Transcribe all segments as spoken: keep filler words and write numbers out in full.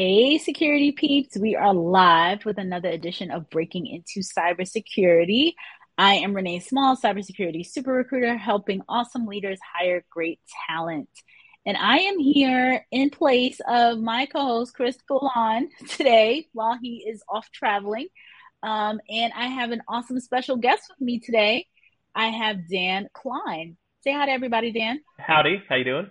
Hey, security peeps, we are live with another edition of Breaking Into Cybersecurity. I am Renee Small, cybersecurity super recruiter, helping awesome leaders hire great talent. And I am here in place of my co-host, Christophe Foulon, today while he is off traveling. Um, and I have an awesome special guest with me today. I have Dan Klein. Say hi to everybody, Dan. Howdy. How you doing?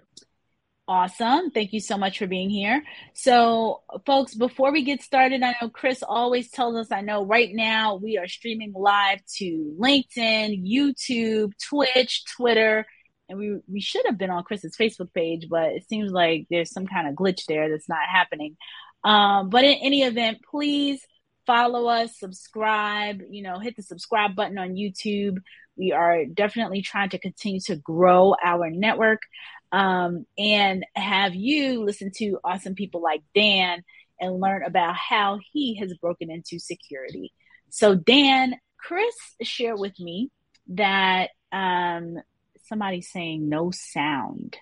Awesome. Thank you so much for being here. So folks, before we get started, I know Chris always tells us, I know right now we are streaming live to LinkedIn, YouTube, Twitch, Twitter, and we, we should have been on Chris's Facebook page, but it seems like there's some kind of glitch there that's not happening. Um, but in any event, please follow us, subscribe, you know, hit the subscribe button on YouTube. We are definitely trying to continue to grow our network. Um, and have you listen to awesome people like Dan and learn about how he has broken into security. So Dan, Chris shared with me that um, somebody's saying no sound.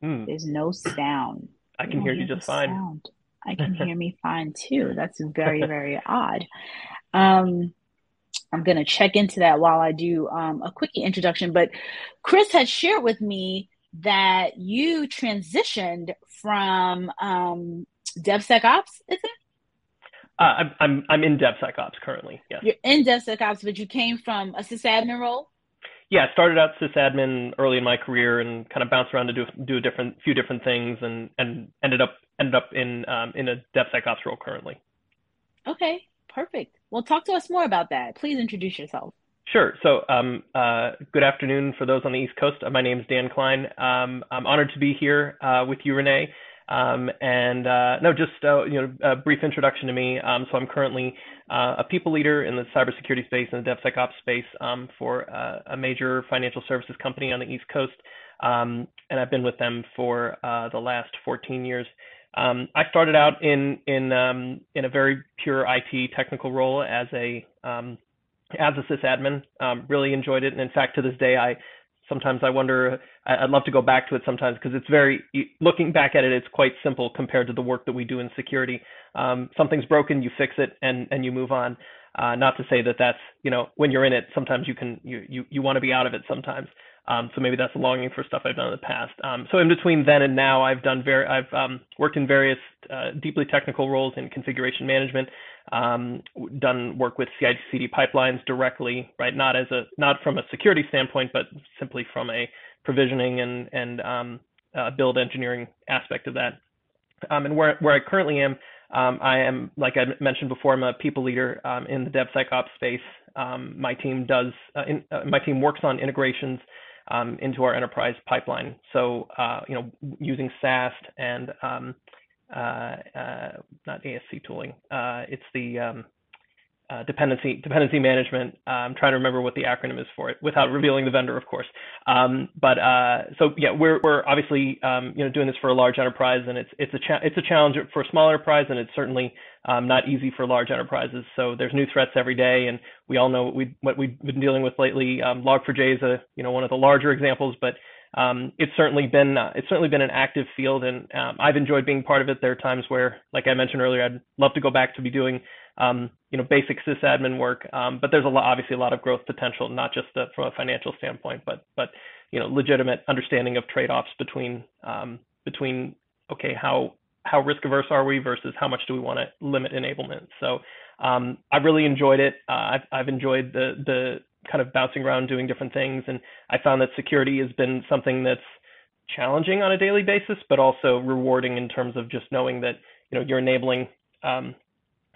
Mm. There's no sound. I can hear you just fine. Sound. I can hear me fine too. That's very, very odd. Um, I'm going to check into that while I do um, a quickie introduction. But Chris had shared with me that you transitioned from um, DevSecOps, is it? Uh, I'm I'm I'm in DevSecOps currently. Yes. You're in DevSecOps, but you came from a sysadmin role. Yeah, I started out sysadmin early in my career and kind of bounced around to do do a different few different things, and, and ended up ended up in um, in a DevSecOps role currently. Okay, perfect. Well, talk to us more about that. Please introduce yourself. Sure. So um, uh, good afternoon for those on the East Coast. My name is Dan Klein. Um, I'm honored to be here uh, with you, Renee. Um, and uh, no, just uh, you know, a brief introduction to me. Um, so I'm currently uh, a people leader in the cybersecurity space and the DevSecOps space um, for uh, a major financial services company on the East Coast. Um, and I've been with them for uh, the last fourteen years. Um, I started out in in um, in a very pure I T technical role as a um, as a sysadmin, um, really enjoyed it. And in fact, to this day, I sometimes I wonder, I'd love to go back to it sometimes because it's very, looking back at it, it's quite simple compared to the work that we do in security. Um, something's broken, you fix it and, and you move on. Uh, not to say that that's, you know, when you're in it, sometimes you can, you, you, you want to be out of it sometimes. Um, so maybe that's a longing for stuff I've done in the past. Um, so in between then and now, I've done very, I've um, worked in various uh, deeply technical roles in configuration management, um, done work with C I C D pipelines directly, right? Not as a, not from a security standpoint, but simply from a provisioning and and um, uh, build engineering aspect of that. Um, and where where I currently am, um, I am, like I mentioned before, I'm a people leader um, in the DevSecOps space. Um, my team does, uh, in, uh, my team works on integrations Um, into our enterprise pipeline. So, uh, you know, using SAST and um, uh, uh, not A S C tooling. Uh, it's the um, uh, dependency dependency management. Uh, I'm trying to remember what the acronym is for it without revealing the vendor, of course. Um, but uh, so yeah, we're we're obviously um, you know doing this for a large enterprise, and it's it's a cha it's a challenge for a small enterprise, and it's certainly um, not easy for large enterprises. So there's new threats every day, and we all know what we what we've been dealing with lately. Um, log four j is a you know one of the larger examples, but Um, it's certainly been uh, it's certainly been an active field, and um, I've enjoyed being part of it. There are times where, like I mentioned earlier, I'd love to go back to be doing um, you know basic sysadmin work. Um, but there's a lot, obviously a lot of growth potential, not just the, from a financial standpoint, but but you know legitimate understanding of trade-offs between um, between okay how how risk averse are we versus how much do we want to limit enablement. So um, I've really enjoyed it. Uh, I've I've enjoyed the the kind of bouncing around doing different things. And I found that security has been something that's challenging on a daily basis, but also rewarding in terms of just knowing that, you know, you're enabling, um,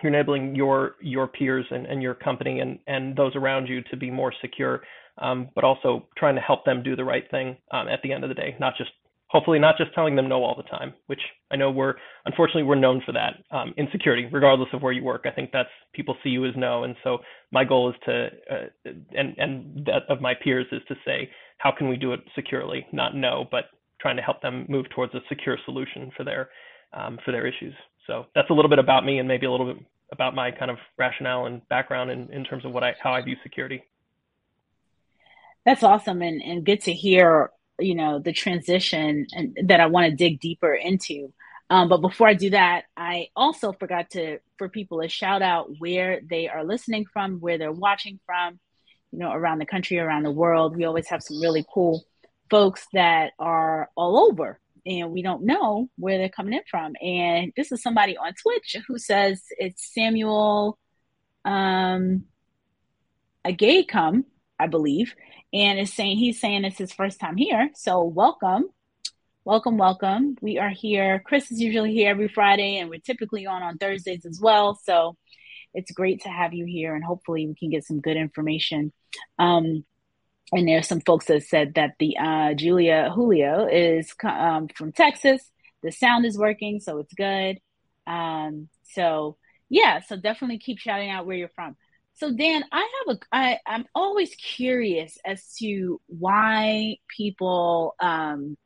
you're enabling your, your peers and, and your company and, and those around you to be more secure, um, but also trying to help them do the right thing um, at the end of the day, not just, hopefully not just telling them no all the time, which I know we're, unfortunately we're known for that um, in security, regardless of where you work. I think that's, people see you as no. And so my goal is to, uh, and, and that of my peers is to say, how can we do it securely? Not no, but trying to help them move towards a secure solution for their, um, for their issues. So that's a little bit about me and maybe a little bit about my kind of rationale and background in, in terms of what I, how I view security. That's awesome. And, and good to hear, you know, the transition and, that I want to dig deeper into. Um, but before I do that, I also forgot to, for people, a shout out where they are listening from, where they're watching from, you know, around the country, around the world. We always have some really cool folks that are all over and we don't know where they're coming in from. And this is somebody on Twitch who says it's Samuel um, Agaycom, I believe. And is saying, he's saying it's his first time here. So welcome, welcome, welcome. We are here. Chris is usually here every Friday, and we're typically on on Thursdays as well. So it's great to have you here, and hopefully we can get some good information. Um, and there's some folks that said that the uh, Julia Julio is um, from Texas. The sound is working, so it's good. Um, so yeah, so definitely keep shouting out where you're from. So Dan, I have a, I, I'm always curious as to why people um,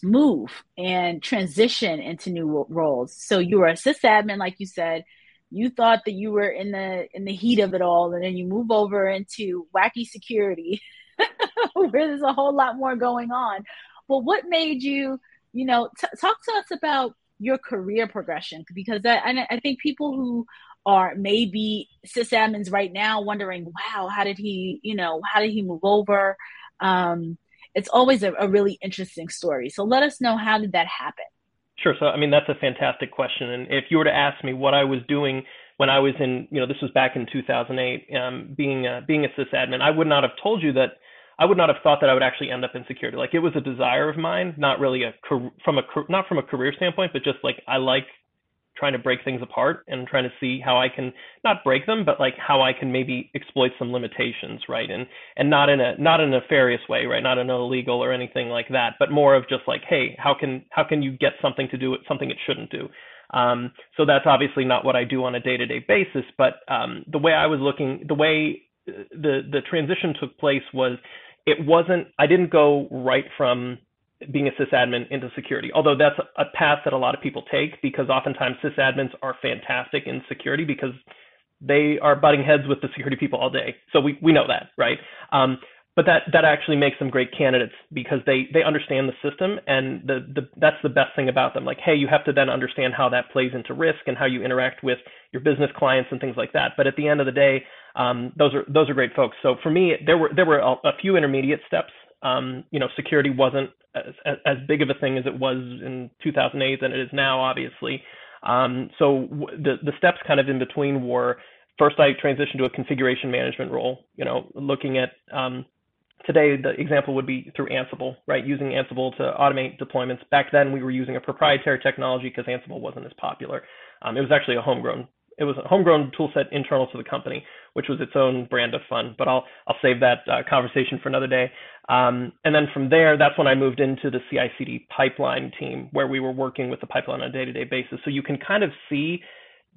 move and transition into new roles. So you were a sysadmin, like you said, you thought that you were in the in the heat of it all, and then you move over into wacky security, where there's a whole lot more going on. But what made you, you know, t- talk to us about your career progression, because I, I think people who or maybe sysadmins right now wondering, wow, how did he, you know, how did he move over? Um, it's always a, a really interesting story. So let us know, how did that happen? Sure. So, I mean, that's a fantastic question. And if you were to ask me what I was doing when I was in, you know, this was back in two thousand eight, um, being a, being a sysadmin, I would not have told you that, I would not have thought that I would actually end up in security. Like, it was a desire of mine, not really a, from a, not from a career standpoint, but just like, I like trying to break things apart and trying to see how I can not break them, but like how I can maybe exploit some limitations, right? And and not in a not in a nefarious way, right? Not in an illegal or anything like that, but more of just like, hey, how can how can you get something to do something it shouldn't do? Um, so that's obviously not what I do on a day-to-day basis, but um, the way I was looking, the way the the transition took place was, it wasn't, I didn't go right from being a sysadmin into security, although that's a path that a lot of people take, because oftentimes sysadmins are fantastic in security because they are butting heads with the security people all day. So we, we know that, right? Um, but that that actually makes them great candidates, because they they understand the system, and the, the that's the best thing about them. Like, hey, you have to then understand how that plays into risk and how you interact with your business clients and things like that. But at the end of the day, um, those are those are great folks. So for me, there were there were a, a few intermediate steps. Um, you know, security wasn't as, as big of a thing as it was in two thousand eight than it is now, obviously. Um, so w the, the steps kind of in between were, first, I transitioned to a configuration management role, you know, looking at um, today, the example would be through Ansible, right? Using Ansible to automate deployments. Back then we were using a proprietary technology because Ansible wasn't as popular. Um, it was actually a homegrown It was a homegrown tool set internal to the company, which was its own brand of fun. But I'll I'll save that uh, conversation for another day. Um, and then from there, that's when I moved into the C I C D pipeline team, where we were working with the pipeline on a day-to-day basis. So you can kind of see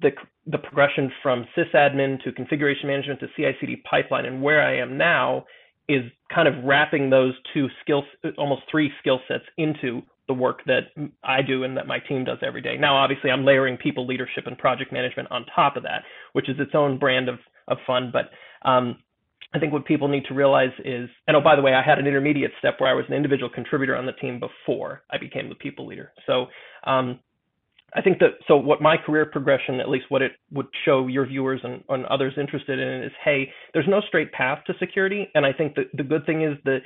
the, the progression from sysadmin to configuration management to C I C D pipeline and where I am now is kind of wrapping those two skills, almost three skill sets into the work that I do and that my team does every day. Now, obviously, I'm layering people leadership and project management on top of that, which is its own brand of, of fun. But um, I think what people need to realize is, and oh, by the way, I had an intermediate step where I was an individual contributor on the team before I became the people leader. So um, I think that, so what my career progression, at least what it would show your viewers and, and others interested in it is, hey, there's no straight path to security. And I think that the good thing is that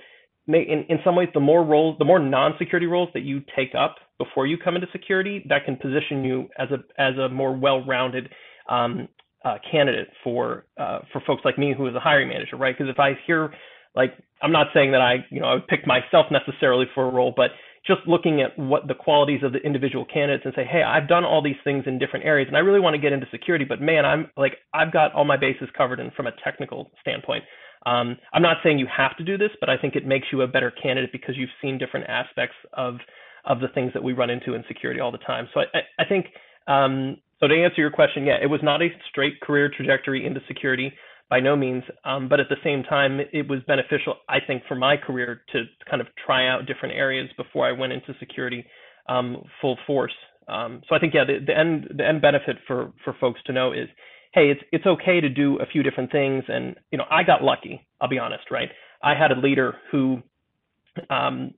in, in some ways, the more roles, the more non-security roles that you take up before you come into security, that can position you as a as a more well-rounded um, uh, candidate for uh, for folks like me who is a hiring manager, right? Because if I hear, like, I'm not saying that I, you know, I would pick myself necessarily for a role, but just looking at what the qualities of the individual candidates and say, hey, I've done all these things in different areas and I really want to get into security, but man, I'm like, I've got all my bases covered in from a technical standpoint. Um, I'm not saying you have to do this, but I think it makes you a better candidate because you've seen different aspects of, of the things that we run into in security all the time. So I, I, I think, um, so to answer your question, yeah, it was not a straight career trajectory into security by no means. Um, but at the same time, it was beneficial, I think, for my career to kind of try out different areas before I went into security um, full force. Um, so I think, yeah, the, the end the end benefit for, for folks to know is, hey, it's it's okay to do a few different things. And, you know, I got lucky, I'll be honest, right? I had a leader who, um,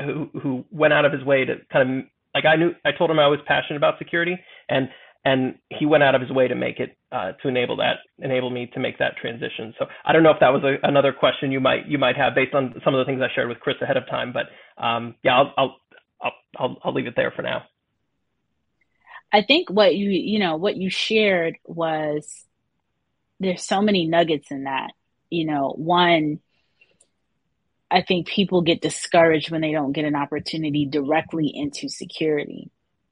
who, who went out of his way to kind of, like, I knew, I told him I was passionate about security, and and he went out of his way to make it, uh, to enable that, enable me to make that transition. So I don't know if that was a, another question you might you might have based on some of the things I shared with Chris ahead of time, but um, yeah, I'll I'll, I'll I'll I'll leave it there for now. I think what you you know what you shared was, there's so many nuggets in that. You know, one, I think people get discouraged when they don't get an opportunity directly into security.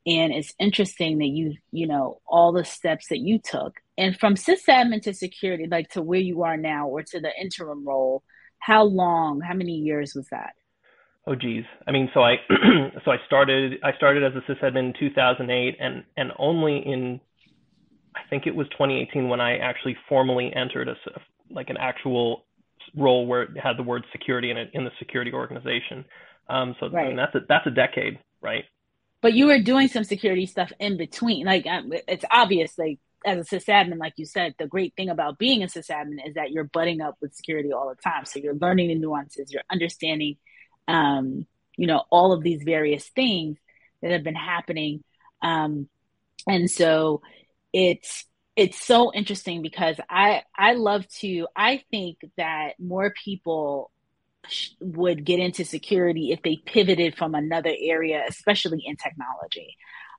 And it's interesting that you, you know, all the steps that you took, and from sysadmin to security, like to where you are now, or to the interim role, how long, how many years was that? Oh, geez. I mean, so I, so I started, I started as a sysadmin in two thousand eight, and, and only in, I think it was twenty eighteen when I actually formally entered a, like an actual role where it had the word security in it, in the security organization. Um, so right. I mean, that's a, that's a decade, right? But you were doing some security stuff in between. Like, it's obvious, like, as a sysadmin, like you said, the great thing about being a sysadmin is that you're butting up with security all the time. So you're learning the nuances, you're understanding, um, you know, all of these various things that have been happening. Um, and so it's it's so interesting because I, I love to, I think that more people would get into security if they pivoted from another area, especially in technology.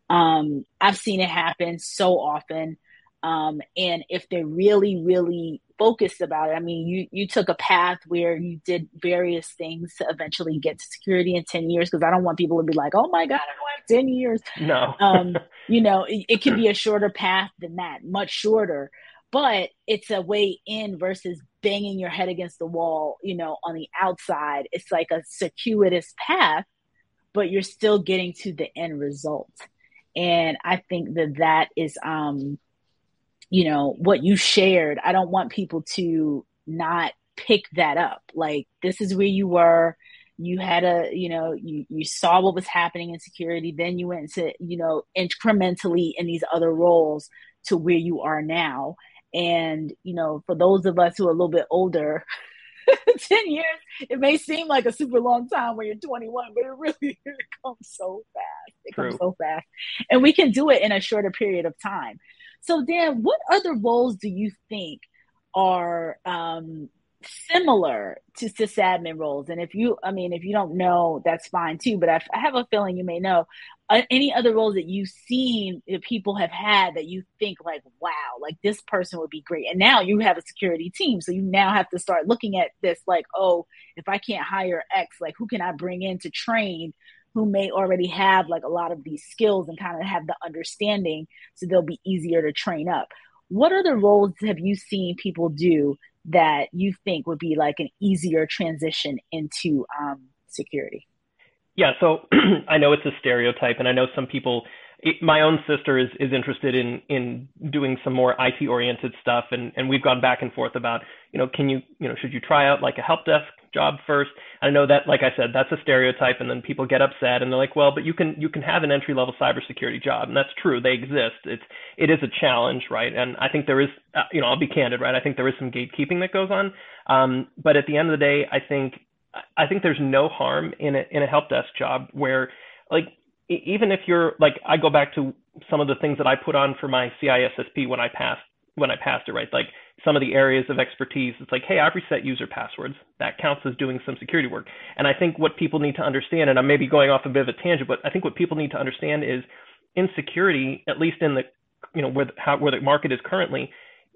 Um, I've seen it happen so often. Um, and if they're really, really focused about it, I mean, you you took a path where you did various things to eventually get to security in ten years, because I don't want people to be like, oh my God, I don't have ten years. No. um, you know, it, it could be a shorter path than that, much shorter. But it's a way in versus banging your head against the wall, you know, on the outside. It's like a circuitous path, but you're still getting to the end result. And I think that that is, um, you know, what you shared. I don't want people to not pick that up. Like, this is where you were. You had a, you know, you, you saw what was happening in security. Then you went to, you know, incrementally in these other roles to where you are now. And, you know, for those of us who are a little bit older, ten years, it may seem like a super long time when you're twenty-one, but it really it comes so fast. It True. comes so fast. And we can do it in a shorter period of time. So, Dan, what other roles do you think are um, similar to sysadmin roles? And if you, I mean, if you don't know, that's fine too, but I, I have a feeling you may know. Uh, any other roles that you've seen that people have had that you think like, wow, like this person would be great. And now you have a security team. So you now have to start looking at this like, oh, if I can't hire X, like who can I bring in to train who may already have like a lot of these skills and kind of have the understanding so they'll be easier to train up. What other roles have you seen people do that you think would be like an easier transition into um, security? Yeah, so I know it's a stereotype, and I know some people, it, my own sister is is interested in in doing some more I T oriented stuff, and and we've gone back and forth about, you know, can you, you know, should you try out like a help desk job first? I know that, like I said, that's a stereotype, and then people get upset and they're like, well, but you can you can have an entry level cybersecurity job, and that's true, they exist. It's it is a challenge, right? And I think there is, uh, you know, I'll be candid, right? I think there is some gatekeeping that goes on, um, but at the end of the day, I think. I think there's no harm in a, in a help desk job where, like, even if you're like, I go back to some of the things that I put on for my C I S S P when I passed, when I passed it, right? Like some of the areas of expertise, it's like, hey, I've reset user passwords. That counts as doing some security work. And I think what people need to understand, and I may be going off a bit of a tangent, but I think what people need to understand is in security, at least in the, you know, where the, how, where the market is currently,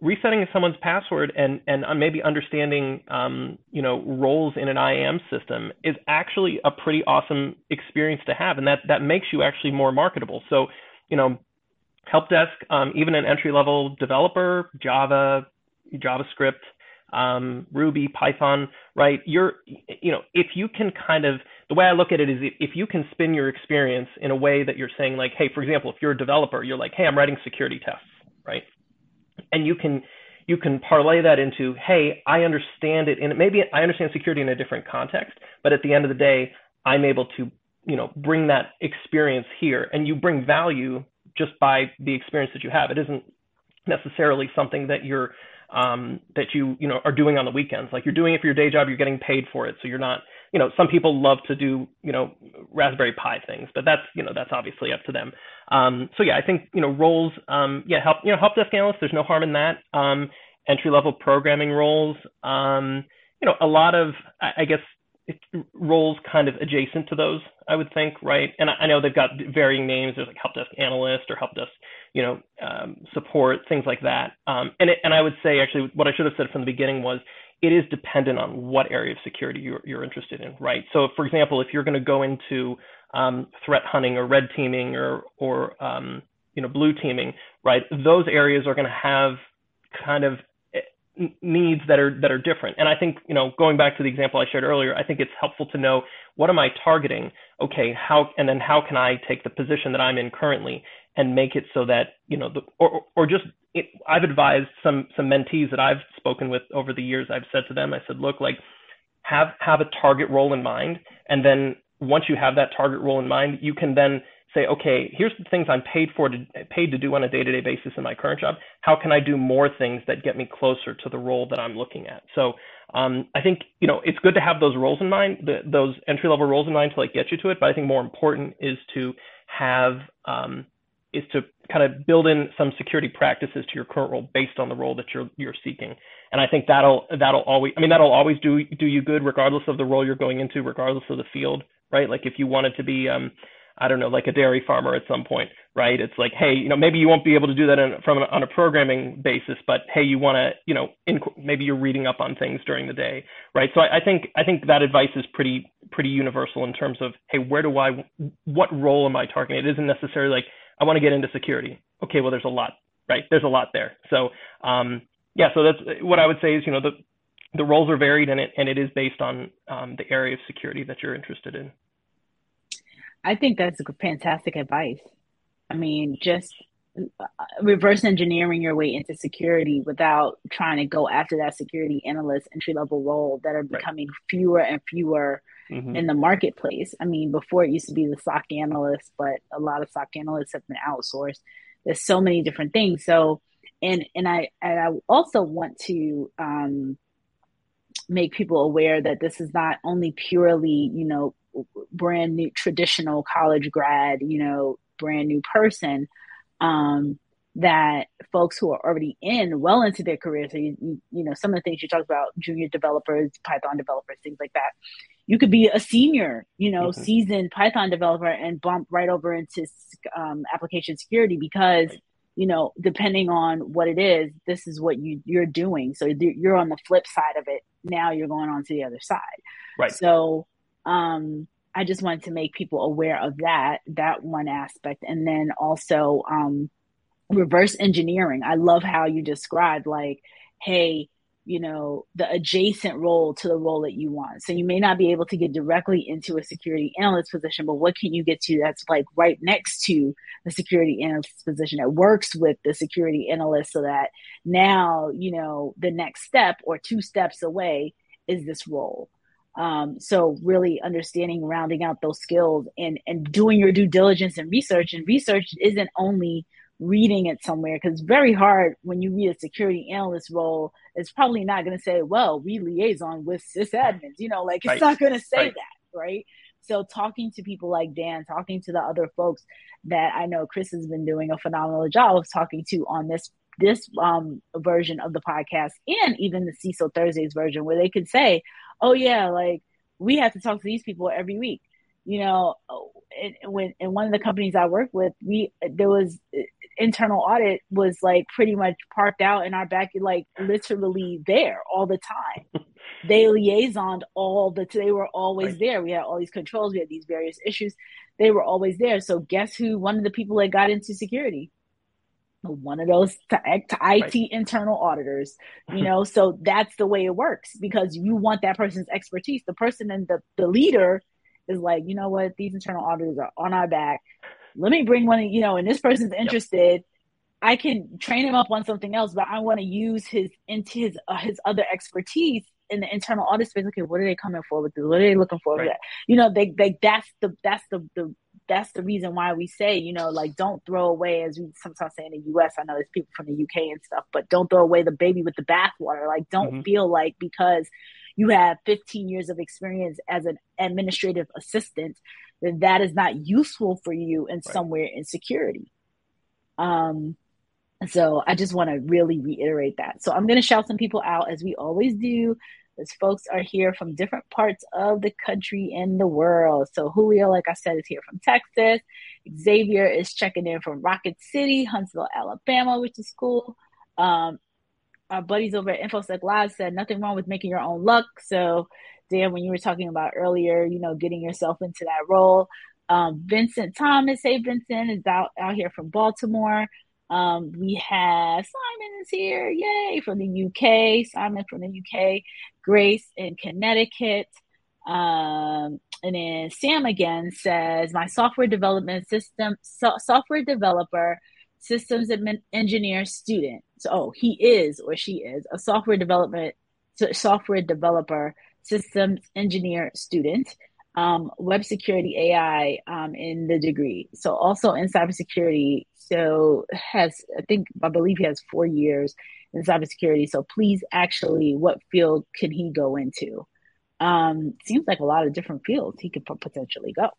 resetting someone's password and and maybe understanding um, you know, roles in an I A M system is actually a pretty awesome experience to have, and that that makes you actually more marketable. So, you know, help desk, um, even an entry level developer, Java, JavaScript, um, Ruby, Python, right? You're, you know, if you can kind of, the way I look at it is if you can spin your experience in a way that you're saying like, hey, for example, if you're a developer, you're like, hey, I'm writing security tests, right? And you can you can parlay that into, hey, I understand it, and maybe I understand security in a different context, but at the end of the day, I'm able to, you know, bring that experience here, and you bring value just by the experience that you have. It isn't necessarily something that you're um, that you you know are doing on the weekends. Like, you're doing it for your day job, you're getting paid for it, so you're not, you know, some people love to do, you know, Raspberry Pi things, but that's, you know, that's obviously up to them. Um, so yeah, I think, you know, roles, um, yeah, help, you know, help desk analysts, there's no harm in that. Um, entry level programming roles, um, you know, a lot of, I, I guess, it, roles kind of adjacent to those, I would think, right? And I, I know they've got varying names. There's like help desk analyst or help desk, you know, um, support, things like that. Um, and it, and I would say actually what I should have said from the beginning was, it is dependent on what area of security you're, you're interested in, right? So, if, for example, if you're going to go into um, threat hunting or red teaming or, or um, you know, blue teaming, right? Those areas are going to have kind of needs that are that are different. And I think, you know, going back to the example I shared earlier, I think it's helpful to know, what am I targeting? Okay, how, and then how can I take the position that I'm in currently and make it so that, you know, the, or or just it, I've advised some some mentees that I've spoken with over the years. I've said to them, I said, look, like, have have a target role in mind, and then once you have that target role in mind, you can then say, okay, here's the things I'm paid for, to, paid to do on a day-to-day basis in my current job. How can I do more things that get me closer to the role that I'm looking at? So um, I think, you know, it's good to have those roles in mind, the, those entry-level roles in mind to like get you to it. But I think more important is to have, um, is to kind of build in some security practices to your current role based on the role that you're you're seeking. And I think that'll, that'll always, I mean, that'll always do, do you good regardless of the role you're going into, regardless of the field, right? Like if you wanted to be, um, I don't know, like a dairy farmer at some point, right? It's like, hey, you know, maybe you won't be able to do that in, from an, on a programming basis, but hey, you want to, you know, inc- maybe you're reading up on things during the day, right? So I, I think I think that advice is pretty pretty universal in terms of, hey, where do I, what role am I targeting? It isn't necessarily like, I want to get into security. Okay, well, there's a lot, right? There's a lot there. So um, yeah, so that's what I would say is, you know, the the roles are varied, and it and it is based on um, the area of security that you're interested in. I think that's fantastic advice. I mean, just reverse engineering your way into security without trying to go after that security analyst entry-level role that are becoming right. fewer and fewer mm-hmm. in the marketplace. I mean, before it used to be the S O C analyst, but a lot of S O C analysts have been outsourced. There's so many different things. So, and and I and I also want to um, make people aware that this is not only purely, you know, brand new traditional college grad, you know, brand new person, um, that folks who are already in well into their careers, so you, you, you know, some of the things you talked about, junior developers, Python developers, things like that. You could be a senior, you know, mm-hmm. seasoned Python developer and bump right over into um, application security because, right. you know, depending on what it is, this is what you, you're doing. So you're on the flip side of it. Now you're going on to the other side. Right. So, Um, I just wanted to make people aware of that, that one aspect. And then also um, reverse engineering. I love how you described like, hey, you know, the adjacent role to the role that you want. So you may not be able to get directly into a security analyst position, but what can you get to that's like right next to the security analyst position that works with the security analyst, so that now, you know, the next step or two steps away is this role. Um, so really understanding, rounding out those skills and, and doing your due diligence and research. And research isn't only reading it somewhere, because it's very hard when you read a security analyst role. It's probably not going to say, well, we liaison with sysadmins, you know, like it's right. not going to say right. that, right? So talking to people like Dan, talking to the other folks that I know Chris has been doing a phenomenal job of talking to on this this um, version of the podcast, and even the C I S O Thursdays version, where they could say, oh yeah, like we have to talk to these people every week. You know, and when in one of the companies I worked with, we there was internal audit was like pretty much parked out in our back, like literally there all the time. They liaisoned all the time. They were always right. there. We had all these controls. We had these various issues. They were always there. So guess who? One of the people that got into security, one of those t- t- right. I T internal auditors, you know. So that's the way it works, because you want that person's expertise. The person and the, the leader is like, you know what, these internal auditors are on our back. Let me bring one, you know, and this person's interested. Yep. I can train him up on something else, but I want to use his into his uh, his other expertise in the internal audit space. Okay, what are they coming for with this? What are they looking for right. with that? You know, they they that's the that's the, the that's the reason why we say, you know, like don't throw away, as we sometimes say in the U S. I know there's people from the U K and stuff, but don't throw away the baby with the bathwater. Like don't mm-hmm. feel like because you have fifteen years of experience as an administrative assistant, then that is not useful for you in right. somewhere in security. Um, so I just want to really reiterate that. So I'm going to shout some people out, as we always do, as folks are here from different parts of the country and the world. So Julio, like I said, is here from Texas. Xavier is checking in from Rocket City, Huntsville, Alabama, which is cool. Um, Our buddies over at InfoSec Live said nothing wrong with making your own luck. So, Dan, when you were talking about earlier, you know, getting yourself into that role. Um, Vincent Thomas, hey, Vincent, is out, out here from Baltimore. Um, we have Simon is here, yay, from the U K. Simon from the U K. Grace in Connecticut. Um, and then Sam again says, my software development system, so- software developer, systems admin engineer student. So oh, he is or she is a software development software developer systems engineer student, um, web security A I um, in the degree. So also in cybersecurity. So has I think I believe he has four years in cybersecurity. So please, actually, what field can he go into? Um, seems like a lot of different fields he could potentially go.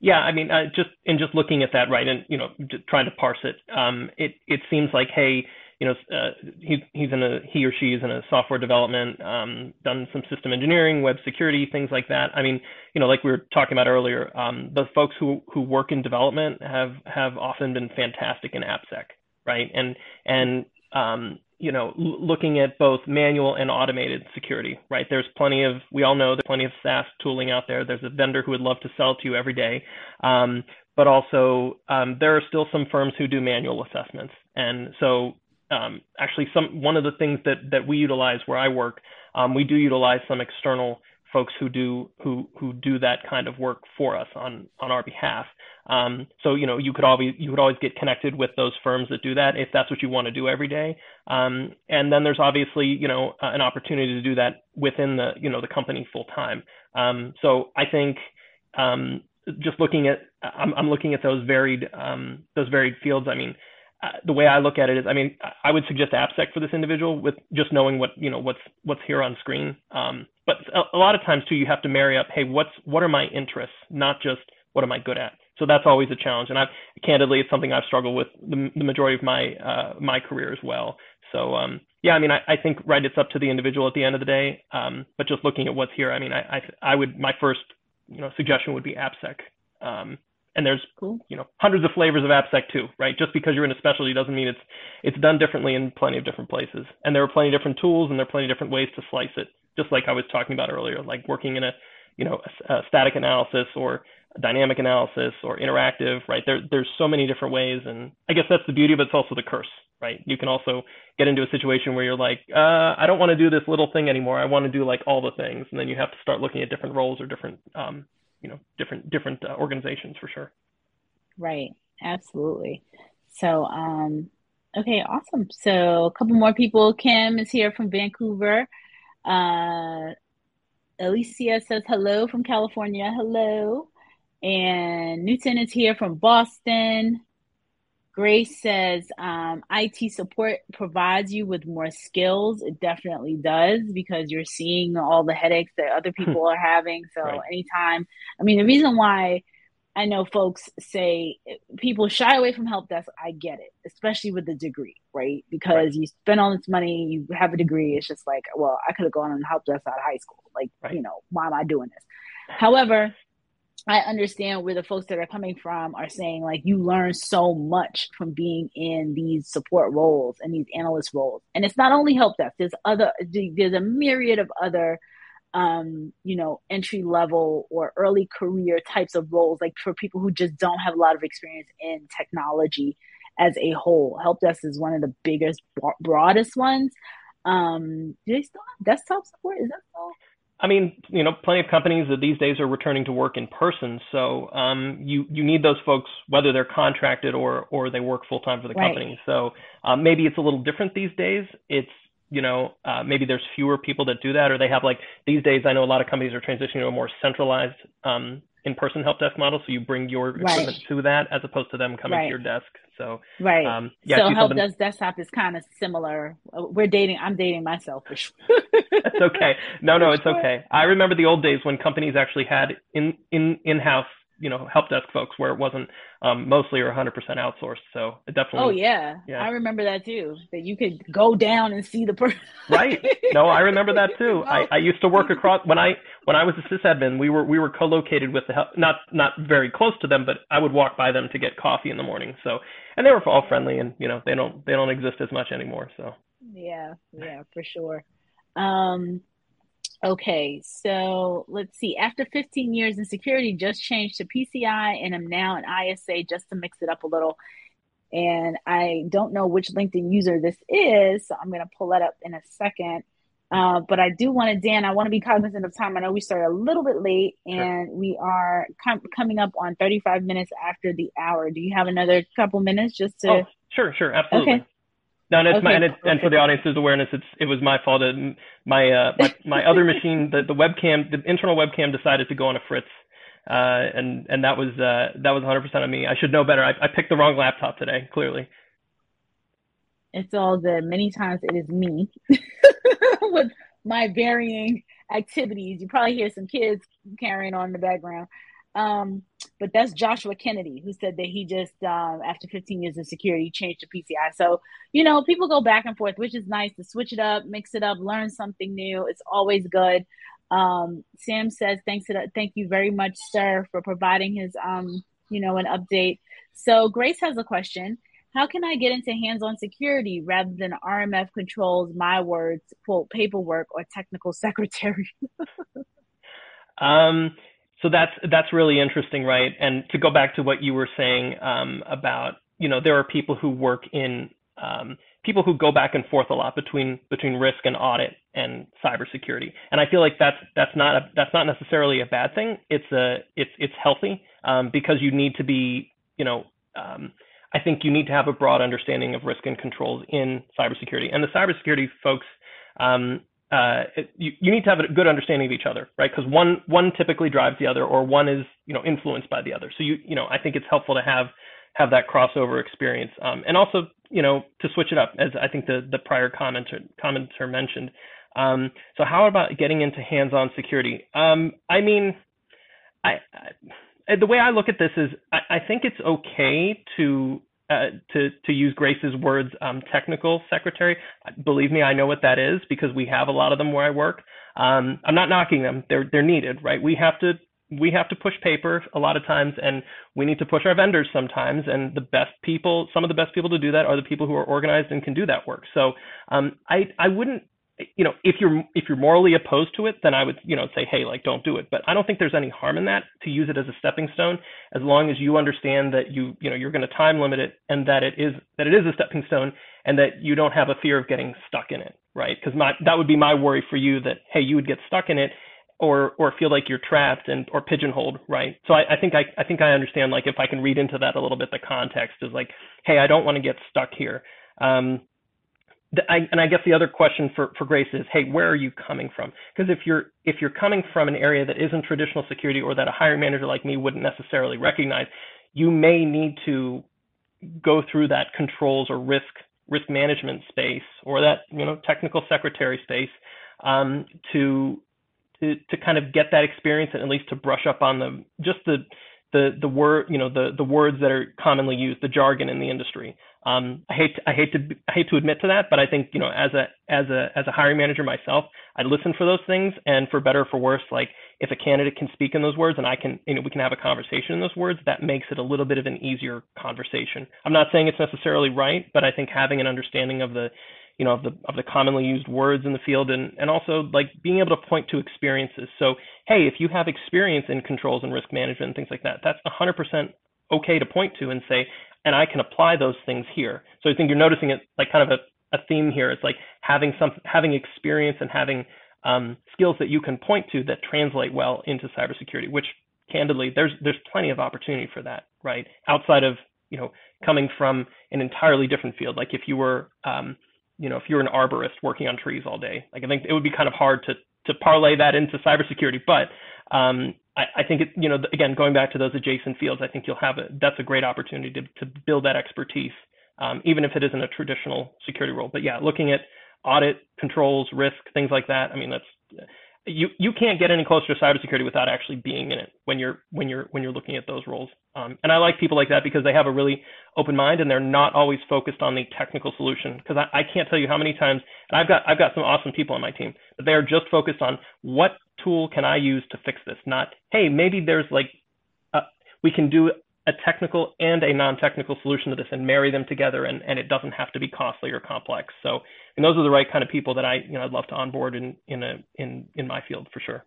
Yeah, I mean, uh, just in just looking at that, right, and you know, just trying to parse it, um, it it seems like, hey, you know, uh, he he's in a he or she is in a software development, um, done some system engineering, web security, things like that. I mean, you know, like we were talking about earlier, um, the folks who, who work in development have have often been fantastic in AppSec, right, and and um, you know, l- looking at both manual and automated security, right? There's plenty of, we all know there's plenty of SAST tooling out there. There's a vendor who would love to sell to you every day. Um, but also um, there are still some firms who do manual assessments. And so um, actually some, one of the things that, that we utilize where I work, um, we do utilize some external folks who do, who, who do that kind of work for us on, on our behalf. Um, so, you know, you could always, you could always get connected with those firms that do that if that's what you want to do every day. Um, and then there's obviously, you know, uh, an opportunity to do that within the, you know, the company full time. Um, so I think, um, just looking at, I'm, I'm looking at those varied, um, those varied fields. I mean, uh, the way I look at it is, I mean, I would suggest AppSec for this individual with just knowing what, you know, what's, what's here on screen. Um, but a, a lot of times too, you have to marry up, hey, what's, what are my interests? Not just what am I good at? So that's always a challenge, and I've candidly, it's something I've struggled with the, the majority of my uh, my career as well. So um, yeah, I mean, I, I think right, it's up to the individual at the end of the day. Um, but just looking at what's here, I mean, I, I I would my first you know suggestion would be AppSec, um, and there's cool. you know hundreds of flavors of AppSec too, right? Just because you're in a specialty doesn't mean it's it's done differently in plenty of different places, and there are plenty of different tools, and there are plenty of different ways to slice it. Just like I was talking about earlier, like working in a you know a, a static analysis or dynamic analysis or interactive, right? There, there's so many different ways. And I guess that's the beauty, but it's also the curse, right? You can also get into a situation where you're like, uh, I don't want to do this little thing anymore. I want to do like all the things. And then you have to start looking at different roles or different, um, you know, different, different uh, organizations for sure. Right. Absolutely. So, um, okay, awesome. So a couple more people. Kim is here from Vancouver. Uh, Alicia says hello from California. Hello. And Newton is here from Boston. Grace says, um, I T support provides you with more skills. It definitely does, because you're seeing all the headaches that other people are having. So right. anytime, I mean, the reason why I know folks say people shy away from help desk, I get it, especially with the degree, right? Because right. you spend all this money, you have a degree. It's just like, well, I could have gone on help desk out of high school. Like, right. you know, why am I doing this? However, I understand where the folks that are coming from are saying, like, you learn so much from being in these support roles and these analyst roles. And it's not only help desk. There's other, there's a myriad of other, um, you know, entry level or early career types of roles, like for people who just don't have a lot of experience in technology as a whole. Help desk is one of the biggest, broadest ones. Um, do they still have desktop support? Is that all? I mean, you know, plenty of companies that these days are returning to work in person. So um, you you need those folks, whether they're contracted or or they work full time for the right. company. So uh, maybe it's a little different these days. It's you know uh, maybe there's fewer people that do that, or they have like these days. I know a lot of companies are transitioning to a more centralized um, in person help desk model. So you bring your right. equipment to that as opposed to them coming right. to your desk. So right. Um, yeah, so help desk desktop is kind of similar. We're dating. I'm dating myself for sure. That's okay. No, no, it's okay. I remember the old days when companies actually had in in in house, you know, help desk folks, where it wasn't um, mostly or one hundred percent outsourced. So it definitely. Oh yeah. yeah, I remember that too. That you could go down and see the person. Right. No, I remember that too. I, I used to work across when I when I was a sysadmin. We were we were co-located with the help, not not very close to them, but I would walk by them to get coffee in the morning. So and they were all friendly, and you know they don't they don't exist as much anymore. So. Yeah. Yeah. For sure. Um, okay, so let's see. After fifteen years in security, just changed to P C I and I'm now an I S A just to mix it up a little. And I don't know which LinkedIn user this is, so I'm going to pull that up in a second. Uh, but I do want to, Dan, I want to be cognizant of time. I know we started a little bit late and sure. we are com- coming up on thirty-five minutes after the hour. Do you have another couple minutes just to? Oh, sure, sure, absolutely. Okay. No, and, it's okay. my, and, it, and for the audience's awareness, it's, it was my fault. And my, uh, my my other machine, the, the webcam, the internal webcam decided to go on a Fritz, uh, and and that was uh, that was one hundred percent on me. I should know better. I, I picked the wrong laptop today, clearly. It's all the many times it is me with my varying activities. You probably hear some kids carrying on in the background. Um, but that's Joshua Kennedy, who said that he just, um, after fifteen years of security, changed to P C I. So, you know, people go back and forth, which is nice to switch it up, mix it up, learn something new. It's always good. Um, Sam says, thanks to the, thank you very much, sir, for providing his, um, you know, an update. So Grace has a question. How can I get into hands-on security rather than R M F controls, my words, quote, paperwork or technical secretary? um, So that's that's really interesting, right? And to go back to what you were saying um, about, you know, there are people who work in um, people who go back and forth a lot between between risk and audit and cybersecurity, and I feel like that's that's not a, that's not necessarily a bad thing. It's a it's it's healthy um, because you need to be, you know, um, I think you need to have a broad understanding of risk and controls in cybersecurity, and the cybersecurity folks. Um, Uh, it, you, you need to have a good understanding of each other, right? Because one one typically drives the other, or one is you know influenced by the other. So you you know I think it's helpful to have have that crossover experience, um, and also you know to switch it up, as I think the the prior commenter commenter mentioned. Um, so how about getting into hands-on security? Um, I mean, I, I the way I look at this is I, I think it's okay to. Uh, to, to use Grace's words, um, technical secretary. Believe me, I know what that is because we have a lot of them where I work. Um, I'm not knocking them. They're, they're needed, right? We have to, we have to push paper a lot of times, and we need to push our vendors sometimes. And the best people, some of the best people to do that are the people who are organized and can do that work. So um, I, I wouldn't you know, if you're if you're morally opposed to it, then I would, you know, say, hey, like, don't do it. But I don't think there's any harm in that to use it as a stepping stone, as long as you understand that you, you know, you're going to time limit it, and that it is that it is a stepping stone, and that you don't have a fear of getting stuck in it, right? Because my that would be my worry for you, that hey, you would get stuck in it, or or feel like you're trapped and or pigeonholed, right? So I, I think I I think I understand, like, if I can read into that a little bit, the context is like, hey, I don't want to get stuck here. Um, I, and I guess the other question for, for Grace is, hey, where are you coming from? Because if you're if you're coming from an area that isn't traditional security, or that a hiring manager like me wouldn't necessarily recognize, you may need to go through that controls or risk risk management space, or that, you know, technical secretary space, um, to to to kind of get that experience, and at least to brush up on the just the the the word you know the the words that are commonly used, the jargon in the industry. Um, I hate to, I hate to I hate to admit to that, but I think, you know, as a as a as a hiring manager myself, I listen for those things, and for better or for worse, like, if a candidate can speak in those words, and I can, you know, we can have a conversation in those words, that makes it a little bit of an easier conversation. I'm not saying it's necessarily right, but I think having an understanding of the, you know, of the of the commonly used words in the field, and and also, like, being able to point to experiences. So hey, if you have experience in controls and risk management and things like that, that's one hundred percent okay to point to and say, and I can apply those things here. So I think you're noticing it, like, kind of a, a theme here. It's like having some having experience and having um, skills that you can point to that translate well into cybersecurity. Which, candidly, there's there's plenty of opportunity for that, right? Outside of, you know, coming from an entirely different field. Like, if you were um, you know if you're an arborist working on trees all day, like, I think it would be kind of hard to to parlay that into cybersecurity, but um, I, I think, it, you know, again, going back to those adjacent fields, I think you'll have a, that's a great opportunity to, to build that expertise, um, even if it isn't a traditional security role. But yeah, looking at audit, controls, risk, things like that. I mean, that's, you, you can't get any closer to cybersecurity without actually being in it when you're, when you're, when you're looking at those roles. Um, and I like people like that, because they have a really open mind, and they're not always focused on the technical solution. Cause I, I can't tell you how many times, and I've got, I've got some awesome people on my team, but they are just focused on what tool can I use to fix this? Not, hey, maybe there's like, a, we can do a technical and a non-technical solution to this and marry them together, and, and it doesn't have to be costly or complex. So, and those are the right kind of people that I, you know, I'd love to onboard in, in, a, in, in my field for sure.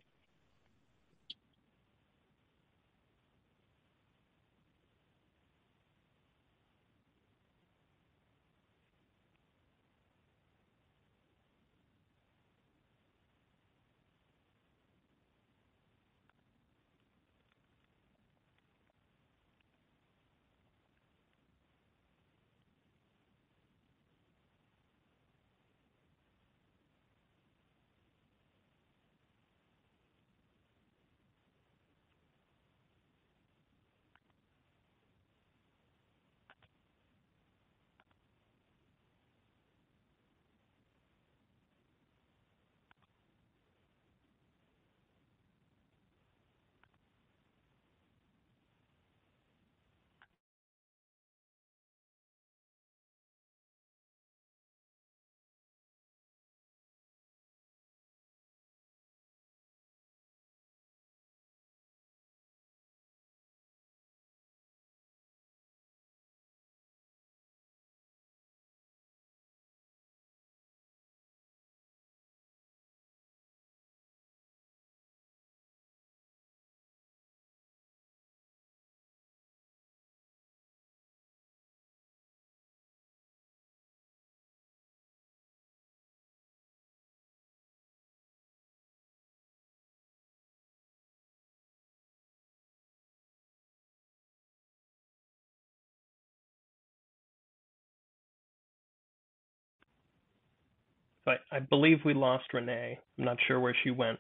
But I believe we lost Renee. I'm not sure where she went.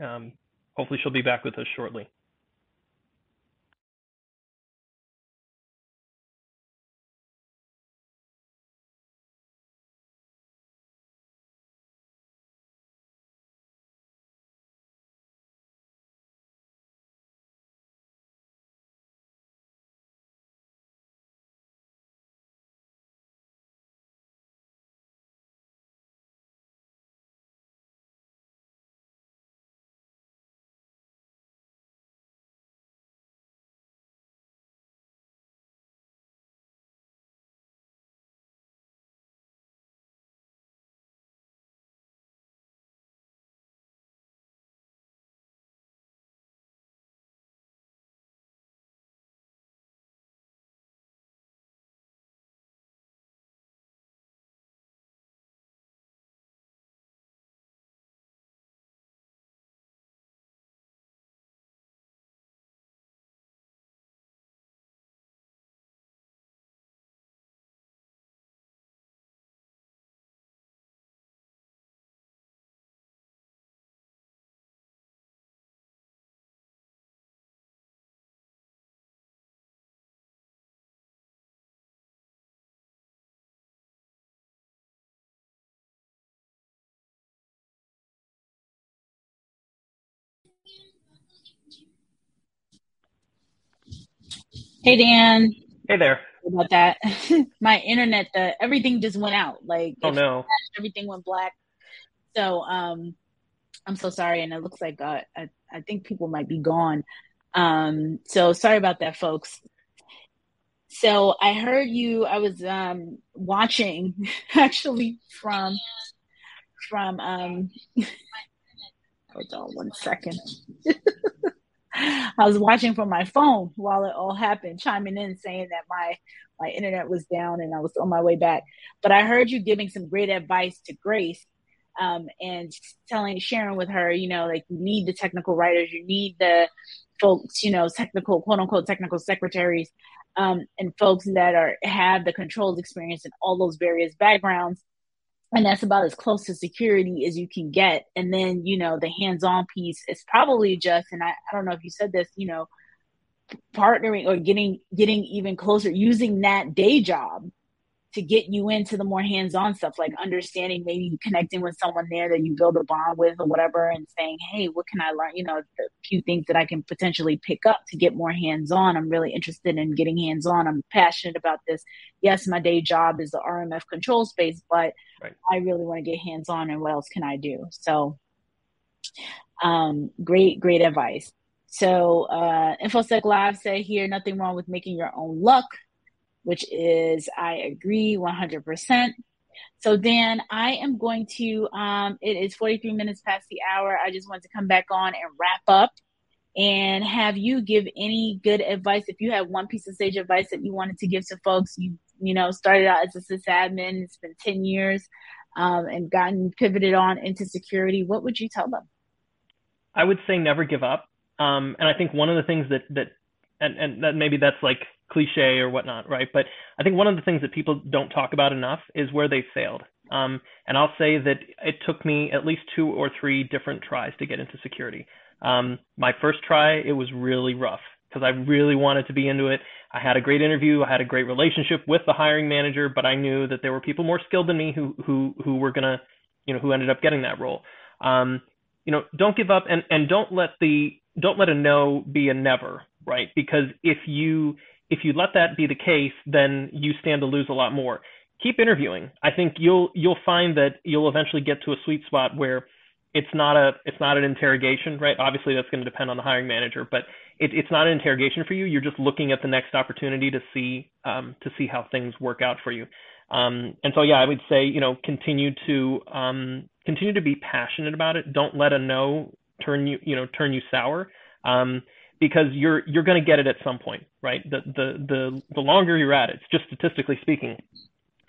Um, hopefully she'll be back with us shortly. Hey, Dan. Hey there. About that. My internet, the, everything just went out. Like, oh, no. Everything went black. So um, I'm so sorry. And it looks like uh, I, I think people might be gone. Um, so sorry about that, folks. So I heard you, I was um, watching actually from, from, um, hold on one second. I was watching from my phone while it all happened, chiming in saying that my, my internet was down and I was on my way back. But I heard you giving some great advice to Grace um, and telling, sharing with her, you know, like you need the technical writers, you need the folks, you know, technical, quote unquote, technical secretaries um, and folks that are have the controls experience in all those various backgrounds. And that's about as close to security as you can get. And then, you know, the hands-on piece is probably just, and I, I don't know if you said this, you know, partnering or getting getting even closer, using that day job to get you into the more hands-on stuff, like understanding, maybe connecting with someone there that you build a bond with or whatever and saying, hey, what can I learn? You know, the few things that I can potentially pick up to get more hands-on. I'm really interested in getting hands-on. I'm passionate about this. Yes, my day job is the R M F control space, but right. I really want to get hands-on and what else can I do? So um, great, great advice. So uh, InfoSec Live said here, nothing wrong with making your own luck, which is, I agree one hundred percent. So Dan, I am going to, um, it is forty-three minutes past the hour. I just wanted to come back on and wrap up and have you give any good advice. If you have one piece of sage advice that you wanted to give to folks, you you know, started out as a sysadmin, it's been ten years um, and gotten pivoted on into security, what would you tell them? I would say never give up. Um, and I think one of the things that, that and, and that maybe that's like cliche or whatnot, right? But I think one of the things that people don't talk about enough is where they failed. Um, and I'll say that it took me at least two or three different tries to get into security. Um, my first try, it was really rough because I really wanted to be into it. I had a great interview. I had a great relationship with the hiring manager, but I knew that there were people more skilled than me who who who were going to, you know, who ended up getting that role. Um, you know, don't give up and, and don't let the, don't let a no be a never, right? Because if you, if you let that be the case, then you stand to lose a lot more. Keep interviewing. I think you'll you'll find that you'll eventually get to a sweet spot where it's not a it's not an interrogation, right? Obviously, that's going to depend on the hiring manager, but it, it's not an interrogation for you. You're just looking at the next opportunity to see um, to see how things work out for you. Um, and so, yeah, I would say, you know, continue to um, continue to be passionate about it. Don't let a no turn you you know turn you sour. Um, Because you're you're going to get it at some point, right? The the the the longer you're at it, it's just statistically speaking,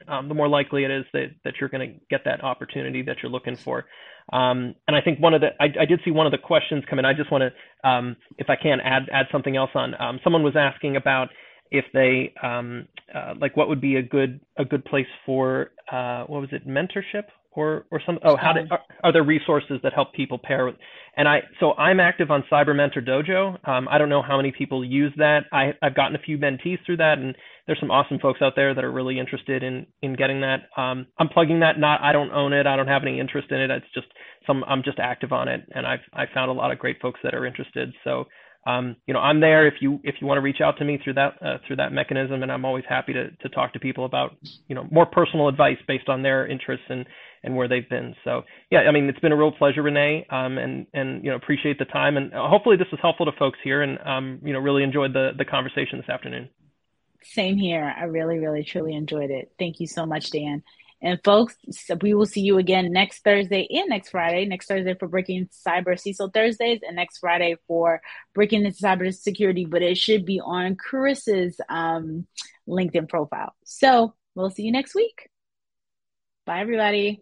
um, the more likely it is that that you're going to get that opportunity that you're looking for. Um, and I think one of the I, I did see one of the questions come in. I just want to, um, if I can, add add something else on. Um, someone was asking about if they um, uh, like what would be a good a good place for uh, what was it mentorship? Or, or some, oh, how do, are, are there resources that help people pair with? And I, so I'm active on Cyber Mentor Dojo. Um, I don't know how many people use that. I, I've gotten a few mentees through that, and there's some awesome folks out there that are really interested in, in getting that. Um, I'm plugging that. Not, I don't own it. I don't have any interest in it. It's just some, I'm just active on it. And I've, I found a lot of great folks that are interested. So, um, you know, I'm there if you, if you want to reach out to me through that, uh, through that mechanism. And I'm always happy to, to talk to people about, you know, more personal advice based on their interests and, and where they've been. So yeah, I mean, it's been a real pleasure, Renee, um, and, and, you know, appreciate the time, and hopefully this was helpful to folks here, and, um, you know, really enjoyed the, the conversation this afternoon. Same here. I really, really, truly enjoyed it. Thank you so much, Dan. And folks, we will see you again next Thursday and next Friday. Next Thursday for Breaking Cyber C I S O Thursdays, and next Friday for Breaking Into Cyber Security, but it should be on Chris's um, LinkedIn profile. So we'll see you next week. Bye, everybody.